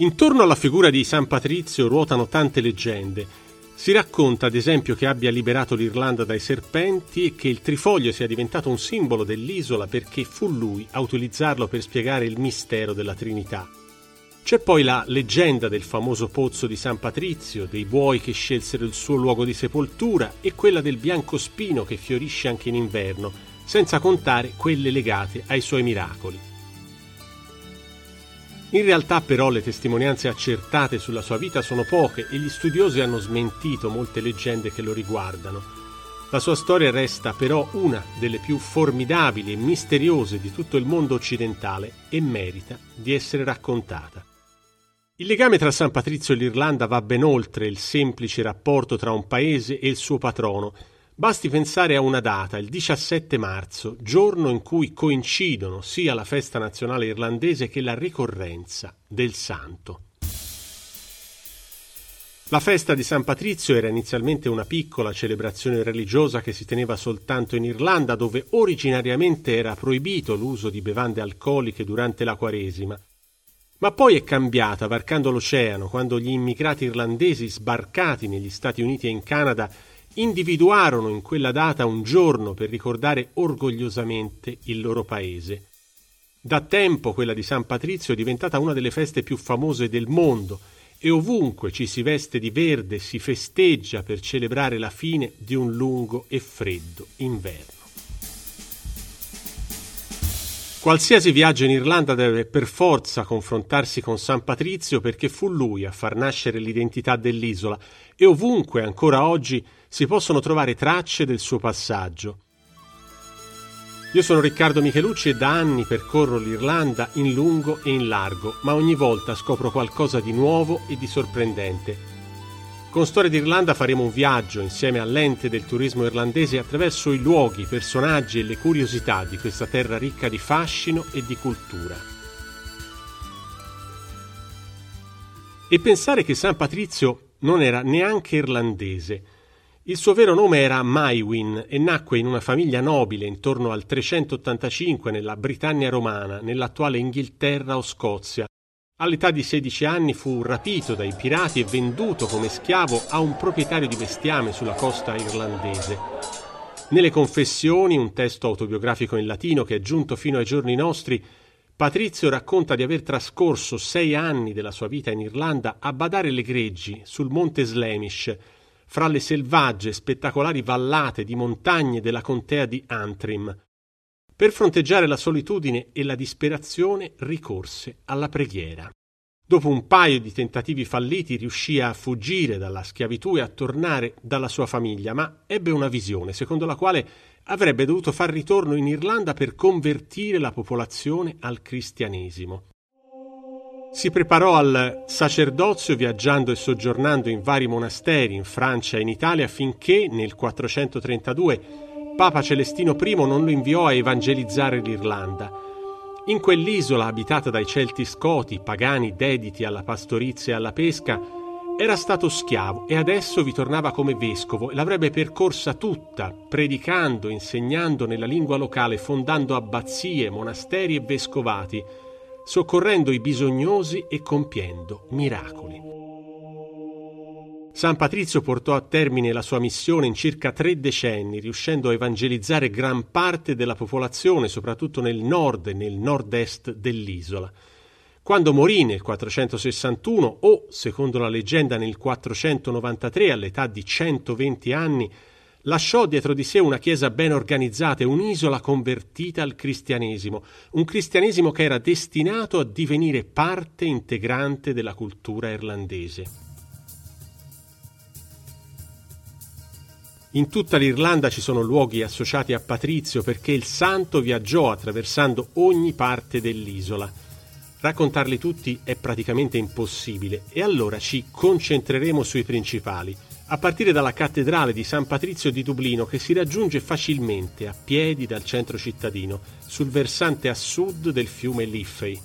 Intorno alla figura di San Patrizio ruotano tante leggende. Si racconta ad esempio che abbia liberato l'Irlanda dai serpenti e che il trifoglio sia diventato un simbolo dell'isola perché fu lui a utilizzarlo per spiegare il mistero della Trinità. C'è poi la leggenda del famoso pozzo di San Patrizio, dei buoi che scelsero il suo luogo di sepoltura e quella del biancospino che fiorisce anche in inverno, senza contare quelle legate ai suoi miracoli. In realtà però le testimonianze accertate sulla sua vita sono poche e gli studiosi hanno smentito molte leggende che lo riguardano. La sua storia resta però una delle più formidabili e misteriose di tutto il mondo occidentale e merita di essere raccontata. Il legame tra San Patrizio e l'Irlanda va ben oltre il semplice rapporto tra un paese e il suo patrono. Basti pensare a una data, il 17 marzo, giorno in cui coincidono sia la festa nazionale irlandese che la ricorrenza del santo. La festa di San Patrizio era inizialmente una piccola celebrazione religiosa che si teneva soltanto in Irlanda, dove originariamente era proibito l'uso di bevande alcoliche durante la Quaresima. Ma poi è cambiata, varcando l'oceano, quando gli immigrati irlandesi sbarcati negli Stati Uniti e in Canada individuarono in quella data un giorno per ricordare orgogliosamente il loro paese. Da tempo quella di San Patrizio è diventata una delle feste più famose del mondo e ovunque ci si veste di verde si festeggia per celebrare la fine di un lungo e freddo inverno. Qualsiasi viaggio in Irlanda deve per forza confrontarsi con San Patrizio perché fu lui a far nascere l'identità dell'isola e ovunque ancora oggi si possono trovare tracce del suo passaggio. Io sono Riccardo Michelucci e da anni percorro l'Irlanda in lungo e in largo, ma ogni volta scopro qualcosa di nuovo e di sorprendente. Con Storia d'Irlanda faremo un viaggio insieme all'ente del turismo irlandese attraverso i luoghi, i personaggi e le curiosità di questa terra ricca di fascino e di cultura. E pensare che San Patrizio non era neanche irlandese. Il suo vero nome era Maewyn e nacque in una famiglia nobile intorno al 385 nella Britannia romana, nell'attuale Inghilterra o Scozia. All'età di 16 anni fu rapito dai pirati e venduto come schiavo a un proprietario di bestiame sulla costa irlandese. Nelle Confessioni, un testo autobiografico in latino che è giunto fino ai giorni nostri, Patrizio racconta di aver trascorso 6 anni della sua vita in Irlanda a badare le greggi sul monte Slemish, fra le selvagge e spettacolari vallate di montagne della contea di Antrim. Per fronteggiare la solitudine e la disperazione ricorse alla preghiera. Dopo un paio di tentativi falliti riuscì a fuggire dalla schiavitù e a tornare dalla sua famiglia, ma ebbe una visione secondo la quale avrebbe dovuto far ritorno in Irlanda per convertire la popolazione al cristianesimo. Si preparò al sacerdozio viaggiando e soggiornando in vari monasteri in Francia e in Italia finché nel 432 Papa Celestino I non lo inviò a evangelizzare l'Irlanda. In quell'isola abitata dai Celti Scoti, pagani dediti alla pastorizia e alla pesca, era stato schiavo e adesso vi tornava come vescovo e l'avrebbe percorsa tutta, predicando, insegnando nella lingua locale, fondando abbazie, monasteri e vescovati, soccorrendo i bisognosi e compiendo miracoli. San Patrizio portò a termine la sua missione in circa 3 decenni, riuscendo a evangelizzare gran parte della popolazione, soprattutto nel nord e nel nord-est dell'isola. Quando morì nel 461 o, secondo la leggenda, nel 493, all'età di 120 anni, lasciò dietro di sé una chiesa ben organizzata e un'isola convertita al cristianesimo, un cristianesimo che era destinato a divenire parte integrante della cultura irlandese. In tutta l'Irlanda ci sono luoghi associati a Patrizio perché il santo viaggiò attraversando ogni parte dell'isola. Raccontarli tutti è praticamente impossibile e allora ci concentreremo sui principali, a partire dalla cattedrale di San Patrizio di Dublino, che si raggiunge facilmente a piedi dal centro cittadino, sul versante a sud del fiume Liffey.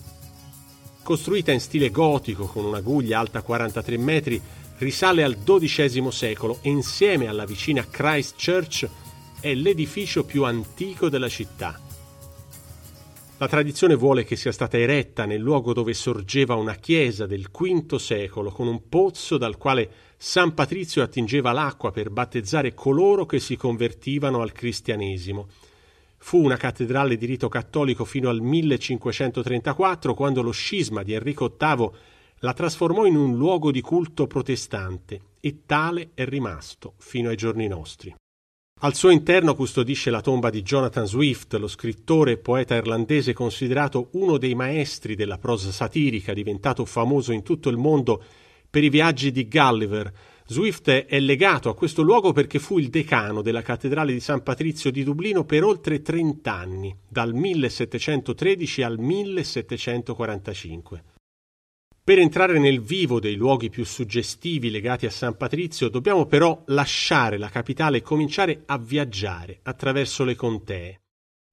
Costruita in stile gotico con una guglia alta 43 metri, risale al XII secolo e insieme alla vicina Christ Church è l'edificio più antico della città. La tradizione vuole che sia stata eretta nel luogo dove sorgeva una chiesa del V secolo, con un pozzo dal quale San Patrizio attingeva l'acqua per battezzare coloro che si convertivano al cristianesimo. Fu una cattedrale di rito cattolico fino al 1534, quando lo scisma di Enrico VIII la trasformò in un luogo di culto protestante, e tale è rimasto fino ai giorni nostri. Al suo interno custodisce la tomba di Jonathan Swift, lo scrittore e poeta irlandese considerato uno dei maestri della prosa satirica, diventato famoso in tutto il mondo per i viaggi di Gulliver. Swift è legato a questo luogo perché fu il decano della cattedrale di San Patrizio di Dublino per oltre 30 anni, dal 1713 al 1745. Per entrare nel vivo dei luoghi più suggestivi legati a San Patrizio dobbiamo però lasciare la capitale e cominciare a viaggiare attraverso le contee.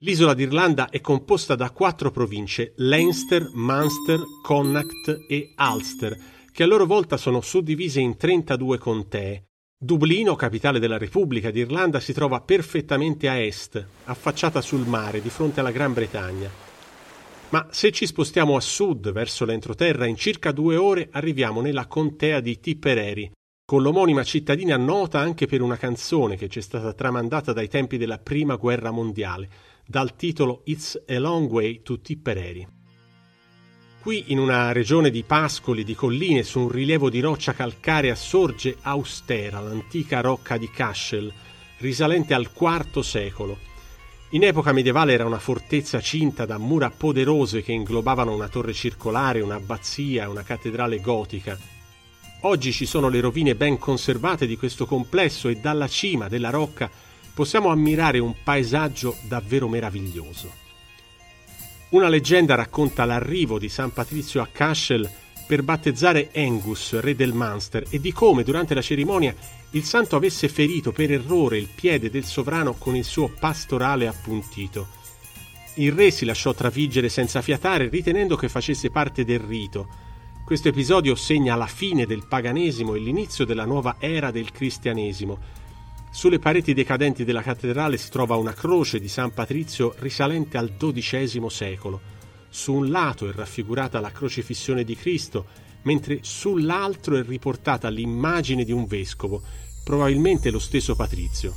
L'isola d'Irlanda è composta da 4 province, Leinster, Munster, Connacht e Ulster, che a loro volta sono suddivise in 32 contee. Dublino, capitale della Repubblica d'Irlanda, si trova perfettamente a est, affacciata sul mare di fronte alla Gran Bretagna. Ma se ci spostiamo a sud, verso l'entroterra, in circa 2 ore arriviamo nella contea di Tipperary, con l'omonima cittadina nota anche per una canzone che ci è stata tramandata dai tempi della Prima Guerra Mondiale, dal titolo It's a Long Way to Tipperary. Qui, in una regione di pascoli, di colline, su un rilievo di roccia calcarea, sorge austera l'antica rocca di Cashel, risalente al IV secolo. In epoca medievale era una fortezza cinta da mura poderose che inglobavano una torre circolare, un'abbazia e una cattedrale gotica. Oggi ci sono le rovine ben conservate di questo complesso e dalla cima della rocca possiamo ammirare un paesaggio davvero meraviglioso. Una leggenda racconta l'arrivo di San Patrizio a Cashel per battezzare Angus, re del Munster, e di come durante la cerimonia il santo avesse ferito per errore il piede del sovrano con il suo pastorale appuntito. Il re si lasciò traviggere senza fiatare, ritenendo che facesse parte del rito. Questo episodio segna la fine del paganesimo e l'inizio della nuova era del cristianesimo. Sulle pareti decadenti della cattedrale si trova una croce di San Patrizio risalente al XII secolo. Su un lato è raffigurata la crocifissione di Cristo, mentre sull'altro è riportata l'immagine di un vescovo, probabilmente lo stesso Patrizio.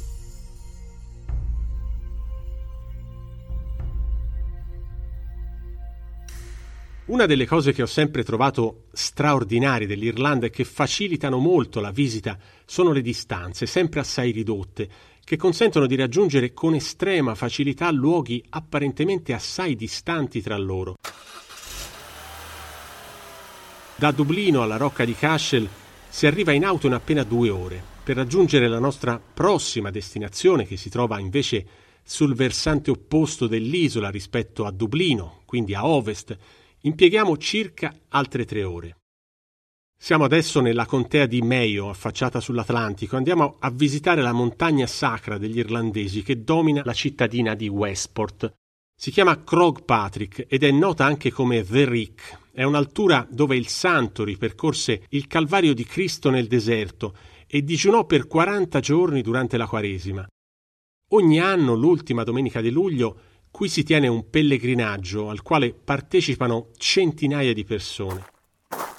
Una delle cose che ho sempre trovato straordinarie dell'Irlanda e che facilitano molto la visita sono le distanze, sempre assai ridotte, che consentono di raggiungere con estrema facilità luoghi apparentemente assai distanti tra loro. Da Dublino alla Rocca di Cashel si arriva in auto in appena 2 ore, per raggiungere la nostra prossima destinazione, che si trova invece sul versante opposto dell'isola rispetto a Dublino, quindi a ovest, impieghiamo circa altre 3 ore. Siamo adesso nella contea di Mayo, affacciata sull'Atlantico. Andiamo a visitare la montagna sacra degli irlandesi che domina la cittadina di Westport. Si chiama Croagh Patrick ed è nota anche come The Rick. È un'altura dove il santo ripercorse il Calvario di Cristo nel deserto e digiunò per 40 giorni durante la Quaresima. Ogni anno, l'ultima domenica di luglio, qui si tiene un pellegrinaggio al quale partecipano centinaia di persone.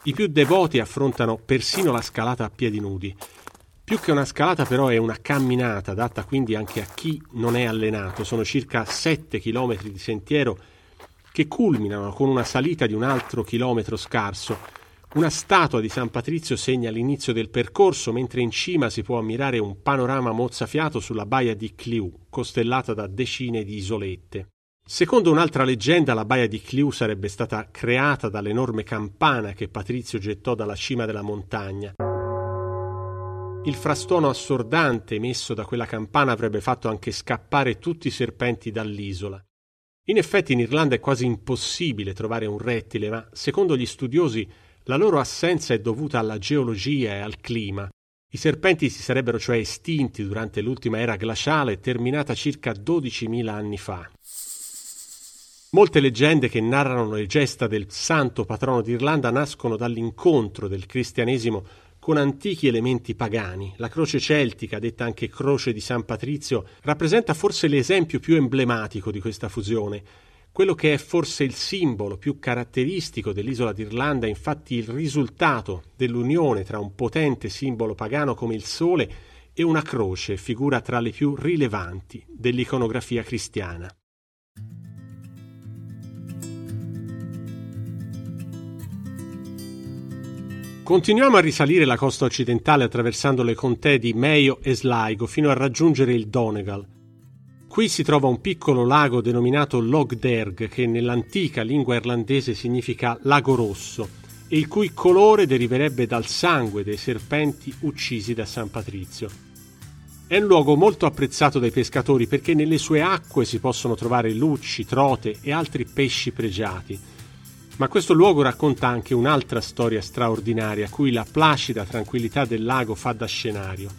I più devoti affrontano persino la scalata a piedi nudi. Più che una scalata però è una camminata, adatta quindi anche a chi non è allenato. Sono circa 7 chilometri di sentiero che culminano con una salita di un altro chilometro scarso. Una statua di San Patrizio segna l'inizio del percorso, mentre in cima si può ammirare un panorama mozzafiato sulla Baia di Clew, costellata da decine di isolette. Secondo un'altra leggenda, la Baia di Clew sarebbe stata creata dall'enorme campana che Patrizio gettò dalla cima della montagna. Il frastuono assordante emesso da quella campana avrebbe fatto anche scappare tutti i serpenti dall'isola. In effetti in Irlanda è quasi impossibile trovare un rettile, ma secondo gli studiosi la loro assenza è dovuta alla geologia e al clima. I serpenti si sarebbero cioè estinti durante l'ultima era glaciale, terminata circa 12.000 anni fa. Molte leggende che narrano le gesta del santo patrono d'Irlanda nascono dall'incontro del cristianesimo con antichi elementi pagani. La croce celtica, detta anche croce di San Patrizio, rappresenta forse l'esempio più emblematico di questa fusione. Quello che è forse il simbolo più caratteristico dell'isola d'Irlanda è infatti il risultato dell'unione tra un potente simbolo pagano come il sole e una croce, figura tra le più rilevanti dell'iconografia cristiana. Continuiamo a risalire la costa occidentale attraversando le contee di Mayo e Sligo fino a raggiungere il Donegal. Qui si trova un piccolo lago denominato Loch Derg, che nell'antica lingua irlandese significa lago rosso, e il cui colore deriverebbe dal sangue dei serpenti uccisi da San Patrizio. È un luogo molto apprezzato dai pescatori perché nelle sue acque si possono trovare lucci, trote e altri pesci pregiati. Ma questo luogo racconta anche un'altra storia straordinaria, cui la placida tranquillità del lago fa da scenario.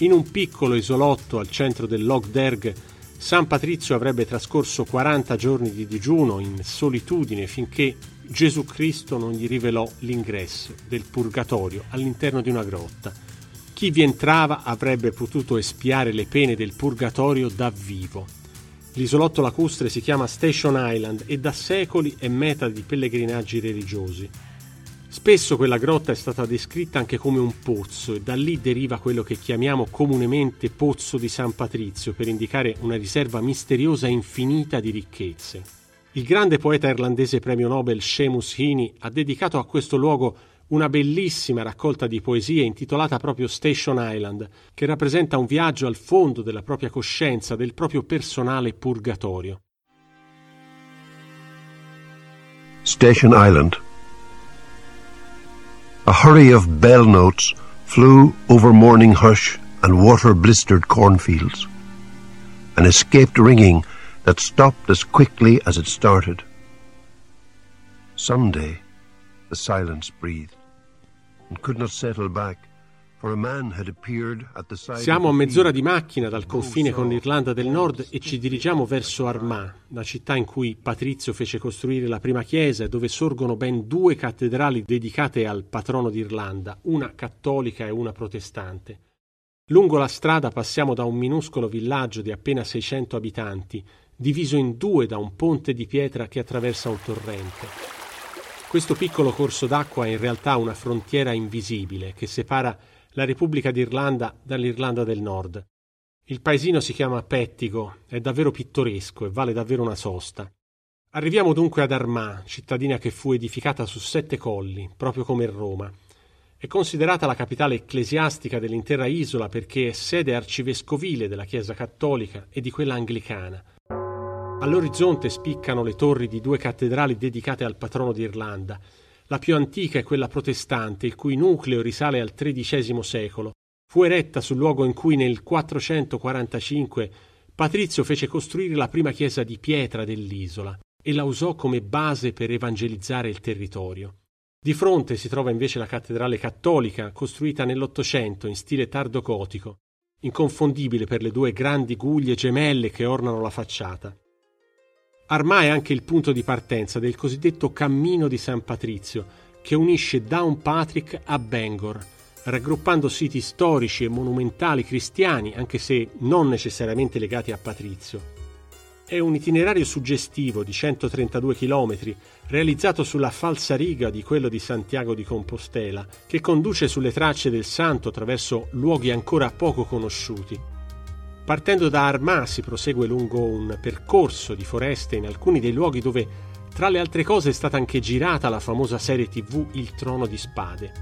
In un piccolo isolotto al centro del Loch Derg, San Patrizio avrebbe trascorso 40 giorni di digiuno in solitudine finché Gesù Cristo non gli rivelò l'ingresso del purgatorio all'interno di una grotta. Chi vi entrava avrebbe potuto espiare le pene del purgatorio da vivo. L'isolotto lacustre si chiama Station Island e da secoli è meta di pellegrinaggi religiosi. Spesso quella grotta è stata descritta anche come un pozzo e da lì deriva quello che chiamiamo comunemente Pozzo di San Patrizio, per indicare una riserva misteriosa e infinita di ricchezze. Il grande poeta irlandese premio Nobel Seamus Heaney ha dedicato a questo luogo una bellissima raccolta di poesie intitolata proprio Station Island, che rappresenta un viaggio al fondo della propria coscienza, del proprio personale purgatorio. Station Island. A hurry of bell notes flew over morning hush and water-blistered cornfields, an escaped ringing that stopped as quickly as it started. Someday the silence breathed and could not settle back, for a man had appeared at the side. Siamo a mezz'ora di macchina dal confine con l'Irlanda del Nord e ci dirigiamo verso Armagh, la città in cui Patrizio fece costruire la prima chiesa e dove sorgono ben due cattedrali dedicate al patrono d'Irlanda, una cattolica e una protestante. Lungo la strada passiamo da un minuscolo villaggio di appena 600 abitanti, diviso in due da un ponte di pietra che attraversa un torrente. Questo piccolo corso d'acqua è in realtà una frontiera invisibile che separa la Repubblica d'Irlanda dall'Irlanda del Nord. Il paesino si chiama Pettigo, è davvero pittoresco e vale davvero una sosta. Arriviamo dunque ad Armagh, cittadina che fu edificata su 7 colli, proprio come Roma. È considerata la capitale ecclesiastica dell'intera isola perché è sede arcivescovile della Chiesa cattolica e di quella anglicana. All'orizzonte spiccano le torri di due cattedrali dedicate al patrono d'Irlanda. La più antica è quella protestante, il cui nucleo risale al XIII secolo. Fu eretta sul luogo in cui nel 445 Patrizio fece costruire la prima chiesa di pietra dell'isola e la usò come base per evangelizzare il territorio. Di fronte si trova invece la cattedrale cattolica, costruita nell'Ottocento in stile tardogotico, inconfondibile per le due grandi guglie gemelle che ornano la facciata. Armagh è anche il punto di partenza del cosiddetto Cammino di San Patrizio, che unisce Downpatrick a Bangor, raggruppando siti storici e monumentali cristiani, anche se non necessariamente legati a Patrizio. È un itinerario suggestivo di 132 chilometri, realizzato sulla falsariga di quello di Santiago di Compostela, che conduce sulle tracce del santo attraverso luoghi ancora poco conosciuti. Partendo da Armagh si prosegue lungo un percorso di foreste in alcuni dei luoghi dove, tra le altre cose, è stata anche girata la famosa serie TV Il Trono di Spade.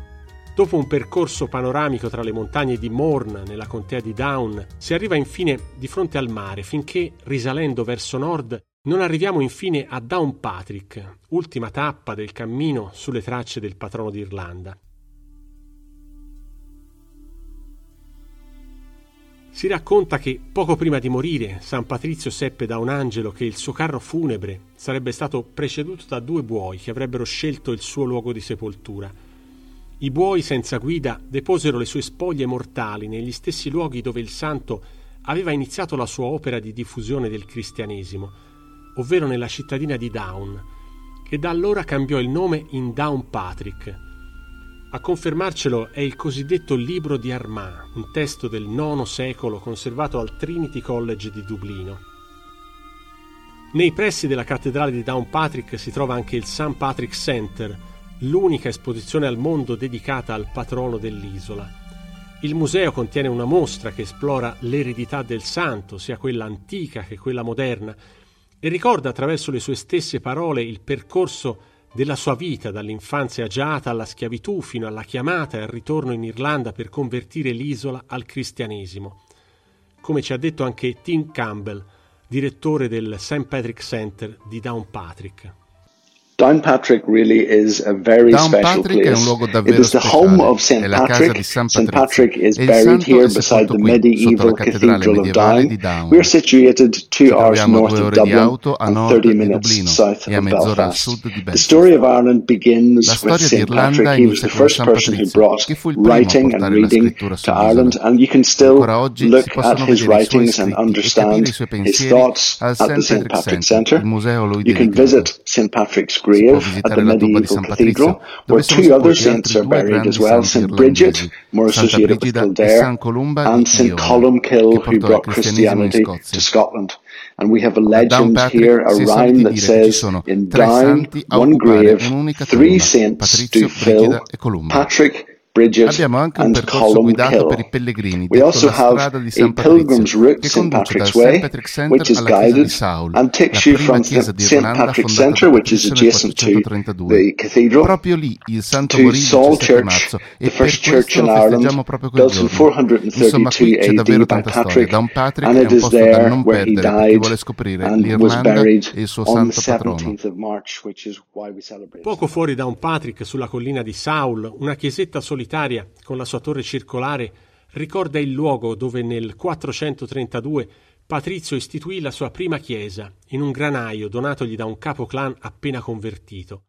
Dopo un percorso panoramico tra le montagne di Morn, nella contea di Down, si arriva infine di fronte al mare, finché, risalendo verso nord, non arriviamo infine a Downpatrick, ultima tappa del cammino sulle tracce del patrono d'Irlanda. Si racconta che poco prima di morire San Patrizio seppe da un angelo che il suo carro funebre sarebbe stato preceduto da 2 buoi che avrebbero scelto il suo luogo di sepoltura. I buoi senza guida deposero le sue spoglie mortali negli stessi luoghi dove il santo aveva iniziato la sua opera di diffusione del cristianesimo, ovvero nella cittadina di Down, che da allora cambiò il nome in Downpatrick. A confermarcelo è il cosiddetto Libro di Armagh, un testo del IX secolo conservato al Trinity College di Dublino. Nei pressi della cattedrale di Downpatrick si trova anche il St. Patrick's Center, l'unica esposizione al mondo dedicata al patrono dell'isola. Il museo contiene una mostra che esplora l'eredità del santo, sia quella antica che quella moderna, e ricorda attraverso le sue stesse parole il percorso della sua vita dall'infanzia agiata alla schiavitù fino alla chiamata e al ritorno in Irlanda per convertire l'isola al cristianesimo. Come ci ha detto anche Tim Campbell, direttore del St. Patrick's Center di Downpatrick. Downpatrick really is a very special place. È un luogo davvero speciale. È la casa di San Patrizio. E il santo è sepolto qui, sotto la cattedrale medievale di Down. Ci troviamo 2 ore di auto a nord di Dublino e a mezz'ora a sud di Belfast. La storia d'Irlanda inizia con San Patrizio, che fu il primo a portare la scrittura sull'isola. Ancora oggi si possono vedere i suoi scritti e capire i suoi pensieri al St. Patrick's Center. Il museo lo dedica. Si può visitare la tomba di San Patrizio, dove sono sepolti altri 2 grandi santi irlandesi, Santa Brigida e San Columba di Kilkenny, che portò il cristianesimo in Scozia. A Downpatrick si sente dire che ci sono 3 santi a occupare un'unica tomba, Patrizio, Brigida e Columba. Abbiamo anche un percorso guidato per i pellegrini detto la strada di San Patrizio, che conduce dal St. Patrick's Center alla chiesa di Saul, la prima chiesa d'Irlanda fondata nel 1432. Proprio lì il santo morì il 17 marzo e per questo lo festeggiamo proprio quel giorno. Insomma, qui c'è davvero tanta storia. Downpatrick è un posto da non perdere per chi vuole scoprire l'Irlanda e il suo santo patrono. Poco fuori Downpatrick, sulla collina di Saul, una chiesetta solitaria con la sua torre circolare ricorda il luogo dove nel 432 Patrizio istituì la sua prima chiesa in un granaio donatogli da un capo clan appena convertito.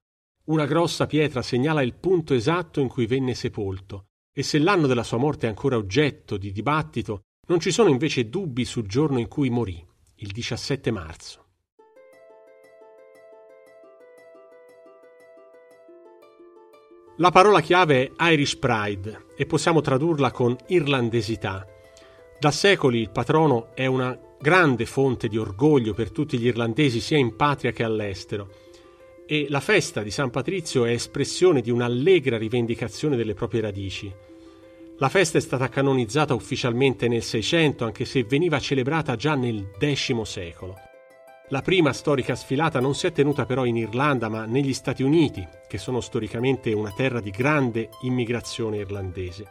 Una grossa pietra segnala il punto esatto in cui venne sepolto, e se l'anno della sua morte è ancora oggetto di dibattito, non ci sono invece dubbi sul giorno in cui morì, il 17 marzo. La parola chiave è Irish Pride e possiamo tradurla con irlandesità. Da secoli il patrono è una grande fonte di orgoglio per tutti gli irlandesi sia in patria che all'estero, e la festa di San Patrizio è espressione di un'allegra rivendicazione delle proprie radici. La festa è stata canonizzata ufficialmente nel 600, anche se veniva celebrata già nel X secolo. La prima storica sfilata non si è tenuta però in Irlanda, ma negli Stati Uniti, che sono storicamente una terra di grande immigrazione irlandese.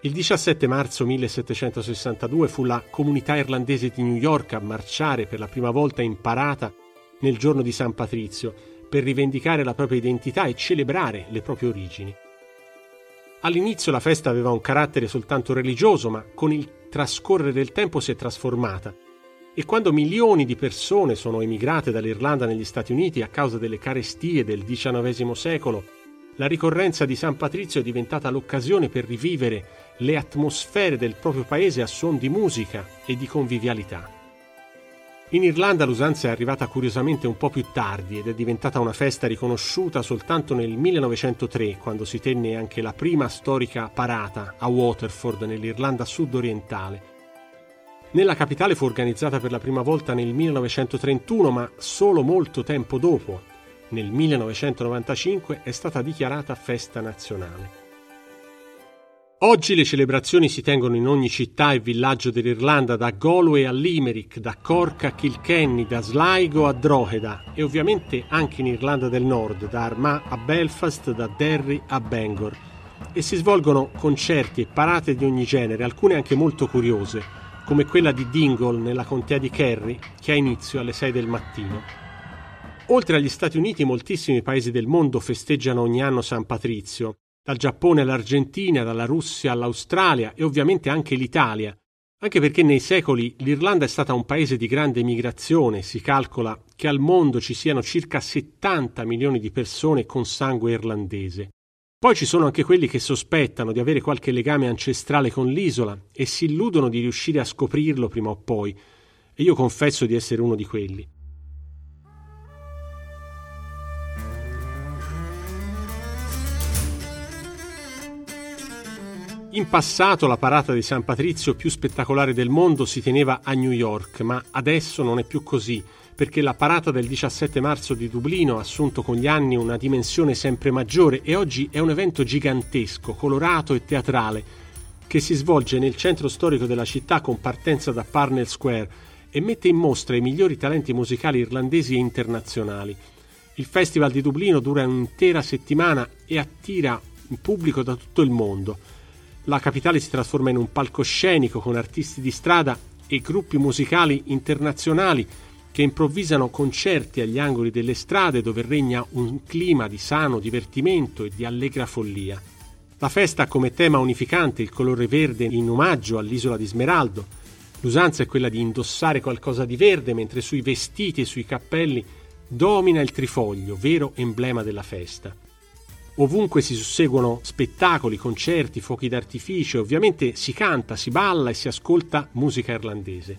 Il 17 marzo 1762 fu la comunità irlandese di New York a marciare per la prima volta in parata nel giorno di San Patrizio, per rivendicare la propria identità e celebrare le proprie origini. All'inizio la festa aveva un carattere soltanto religioso, ma con il trascorrere del tempo si è trasformata. E quando milioni di persone sono emigrate dall'Irlanda negli Stati Uniti a causa delle carestie del XIX secolo, la ricorrenza di San Patrizio è diventata l'occasione per rivivere le atmosfere del proprio paese a suon di musica e di convivialità. In Irlanda l'usanza è arrivata curiosamente un po' più tardi ed è diventata una festa riconosciuta soltanto nel 1903, quando si tenne anche la prima storica parata a Waterford, nell'Irlanda sudorientale. Nella capitale fu organizzata per la prima volta nel 1931, ma solo molto tempo dopo, nel 1995, è stata dichiarata festa nazionale. Oggi le celebrazioni si tengono in ogni città e villaggio dell'Irlanda, da Galway a Limerick, da Cork a Kilkenny, da Sligo a Drogheda e ovviamente anche in Irlanda del Nord, da Armagh a Belfast, da Derry a Bangor. E si svolgono concerti e parate di ogni genere, alcune anche molto curiose, come quella di Dingle nella contea di Kerry, che ha inizio alle 6 del mattino. Oltre agli Stati Uniti, moltissimi paesi del mondo festeggiano ogni anno San Patrizio, dal Giappone all'Argentina, dalla Russia all'Australia e ovviamente anche l'Italia, anche perché nei secoli l'Irlanda è stata un paese di grande migrazione. Si calcola che al mondo ci siano circa 70 milioni di persone con sangue irlandese. Poi ci sono anche quelli che sospettano di avere qualche legame ancestrale con l'isola e si illudono di riuscire a scoprirlo prima o poi, e io confesso di essere uno di quelli. In passato la parata di San Patrizio più spettacolare del mondo si teneva a New York, ma adesso non è più così, perché la parata del 17 marzo di Dublino ha assunto con gli anni una dimensione sempre maggiore e oggi è un evento gigantesco, colorato e teatrale, che si svolge nel centro storico della città con partenza da Parnell Square e mette in mostra i migliori talenti musicali irlandesi e internazionali. Il Festival di Dublino dura un'intera settimana e attira un pubblico da tutto il mondo. La capitale si trasforma in un palcoscenico con artisti di strada e gruppi musicali internazionali che improvvisano concerti agli angoli delle strade dove regna un clima di sano divertimento e di allegra follia. La festa ha come tema unificante il colore verde in omaggio all'isola di Smeraldo. L'usanza è quella di indossare qualcosa di verde, mentre sui vestiti e sui cappelli domina il trifoglio, vero emblema della festa. Ovunque si susseguono spettacoli, concerti, fuochi d'artificio, ovviamente si canta, si balla e si ascolta musica irlandese.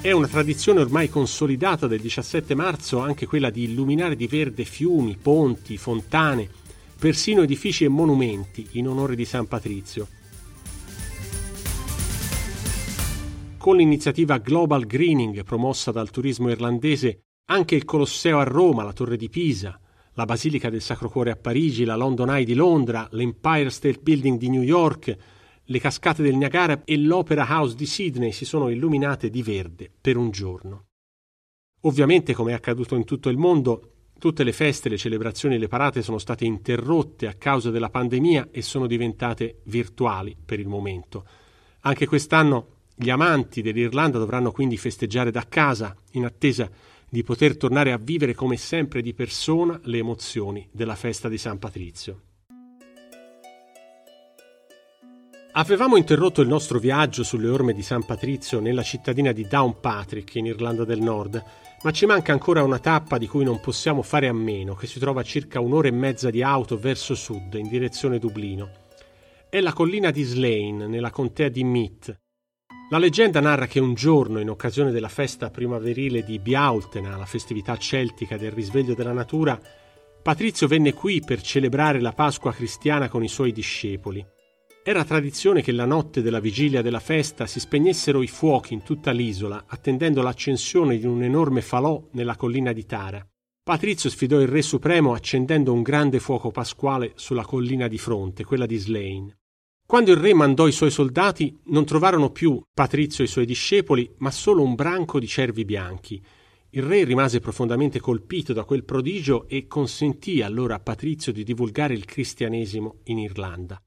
È una tradizione ormai consolidata del 17 marzo anche quella di illuminare di verde fiumi, ponti, fontane, persino edifici e monumenti in onore di San Patrizio. Con l'iniziativa Global Greening promossa dal turismo irlandese, anche il Colosseo a Roma, la Torre di Pisa, la Basilica del Sacro Cuore a Parigi, la London Eye di Londra, l'Empire State Building di New York, le cascate del Niagara e l'Opera House di Sydney si sono illuminate di verde per un giorno. Ovviamente, come è accaduto in tutto il mondo, tutte le feste, le celebrazioni e le parate sono state interrotte a causa della pandemia e sono diventate virtuali per il momento. Anche quest'anno gli amanti dell'Irlanda dovranno quindi festeggiare da casa in attesa di poter tornare a vivere come sempre di persona le emozioni della festa di San Patrizio. Avevamo interrotto il nostro viaggio sulle orme di San Patrizio nella cittadina di Downpatrick, in Irlanda del Nord, ma ci manca ancora una tappa di cui non possiamo fare a meno, che si trova a circa un'ora e mezza di auto verso sud, in direzione Dublino. È la collina di Slane, nella contea di Meath. La leggenda narra che un giorno, in occasione della festa primaverile di Bealtaine, la festività celtica del risveglio della natura, Patrizio venne qui per celebrare la Pasqua cristiana con i suoi discepoli. Era tradizione che la notte della vigilia della festa si spegnessero i fuochi in tutta l'isola, attendendo l'accensione di un enorme falò nella collina di Tara. Patrizio sfidò il Re Supremo accendendo un grande fuoco pasquale sulla collina di fronte, quella di Slane. Quando il re mandò i suoi soldati, non trovarono più Patrizio e i suoi discepoli, ma solo un branco di cervi bianchi. Il re rimase profondamente colpito da quel prodigio e consentì allora a Patrizio di divulgare il cristianesimo in Irlanda.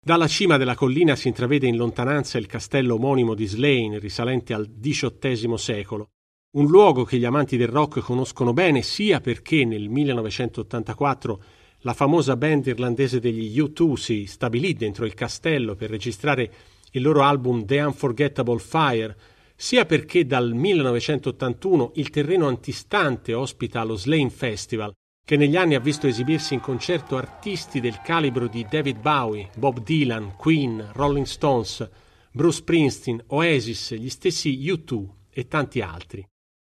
Dalla cima della collina si intravede in lontananza il castello omonimo di Slane, risalente al XVIII secolo. Un luogo che gli amanti del rock conoscono bene, sia perché nel 1984 la famosa band irlandese degli U2 si stabilì dentro il castello per registrare il loro album The Unforgettable Fire, sia perché dal 1981 il terreno antistante ospita lo Slane Festival, che negli anni ha visto esibirsi in concerto artisti del calibro di David Bowie, Bob Dylan, Queen, Rolling Stones, Bruce Springsteen, Oasis, gli stessi U2 e tanti altri.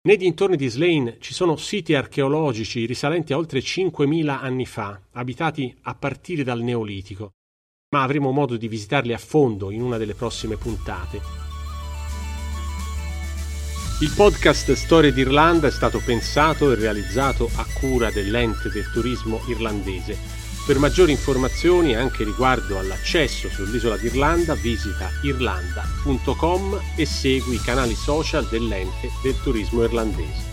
Nei dintorni di Slane ci sono siti archeologici risalenti a oltre 5.000 anni fa, abitati a partire dal Neolitico, ma avremo modo di visitarli a fondo in una delle prossime puntate. Il podcast Storie d'Irlanda è stato pensato e realizzato a cura dell'Ente del Turismo Irlandese. Per maggiori informazioni anche riguardo all'accesso sull'isola d'Irlanda visita irlanda.com e segui i canali social dell'Ente del Turismo Irlandese.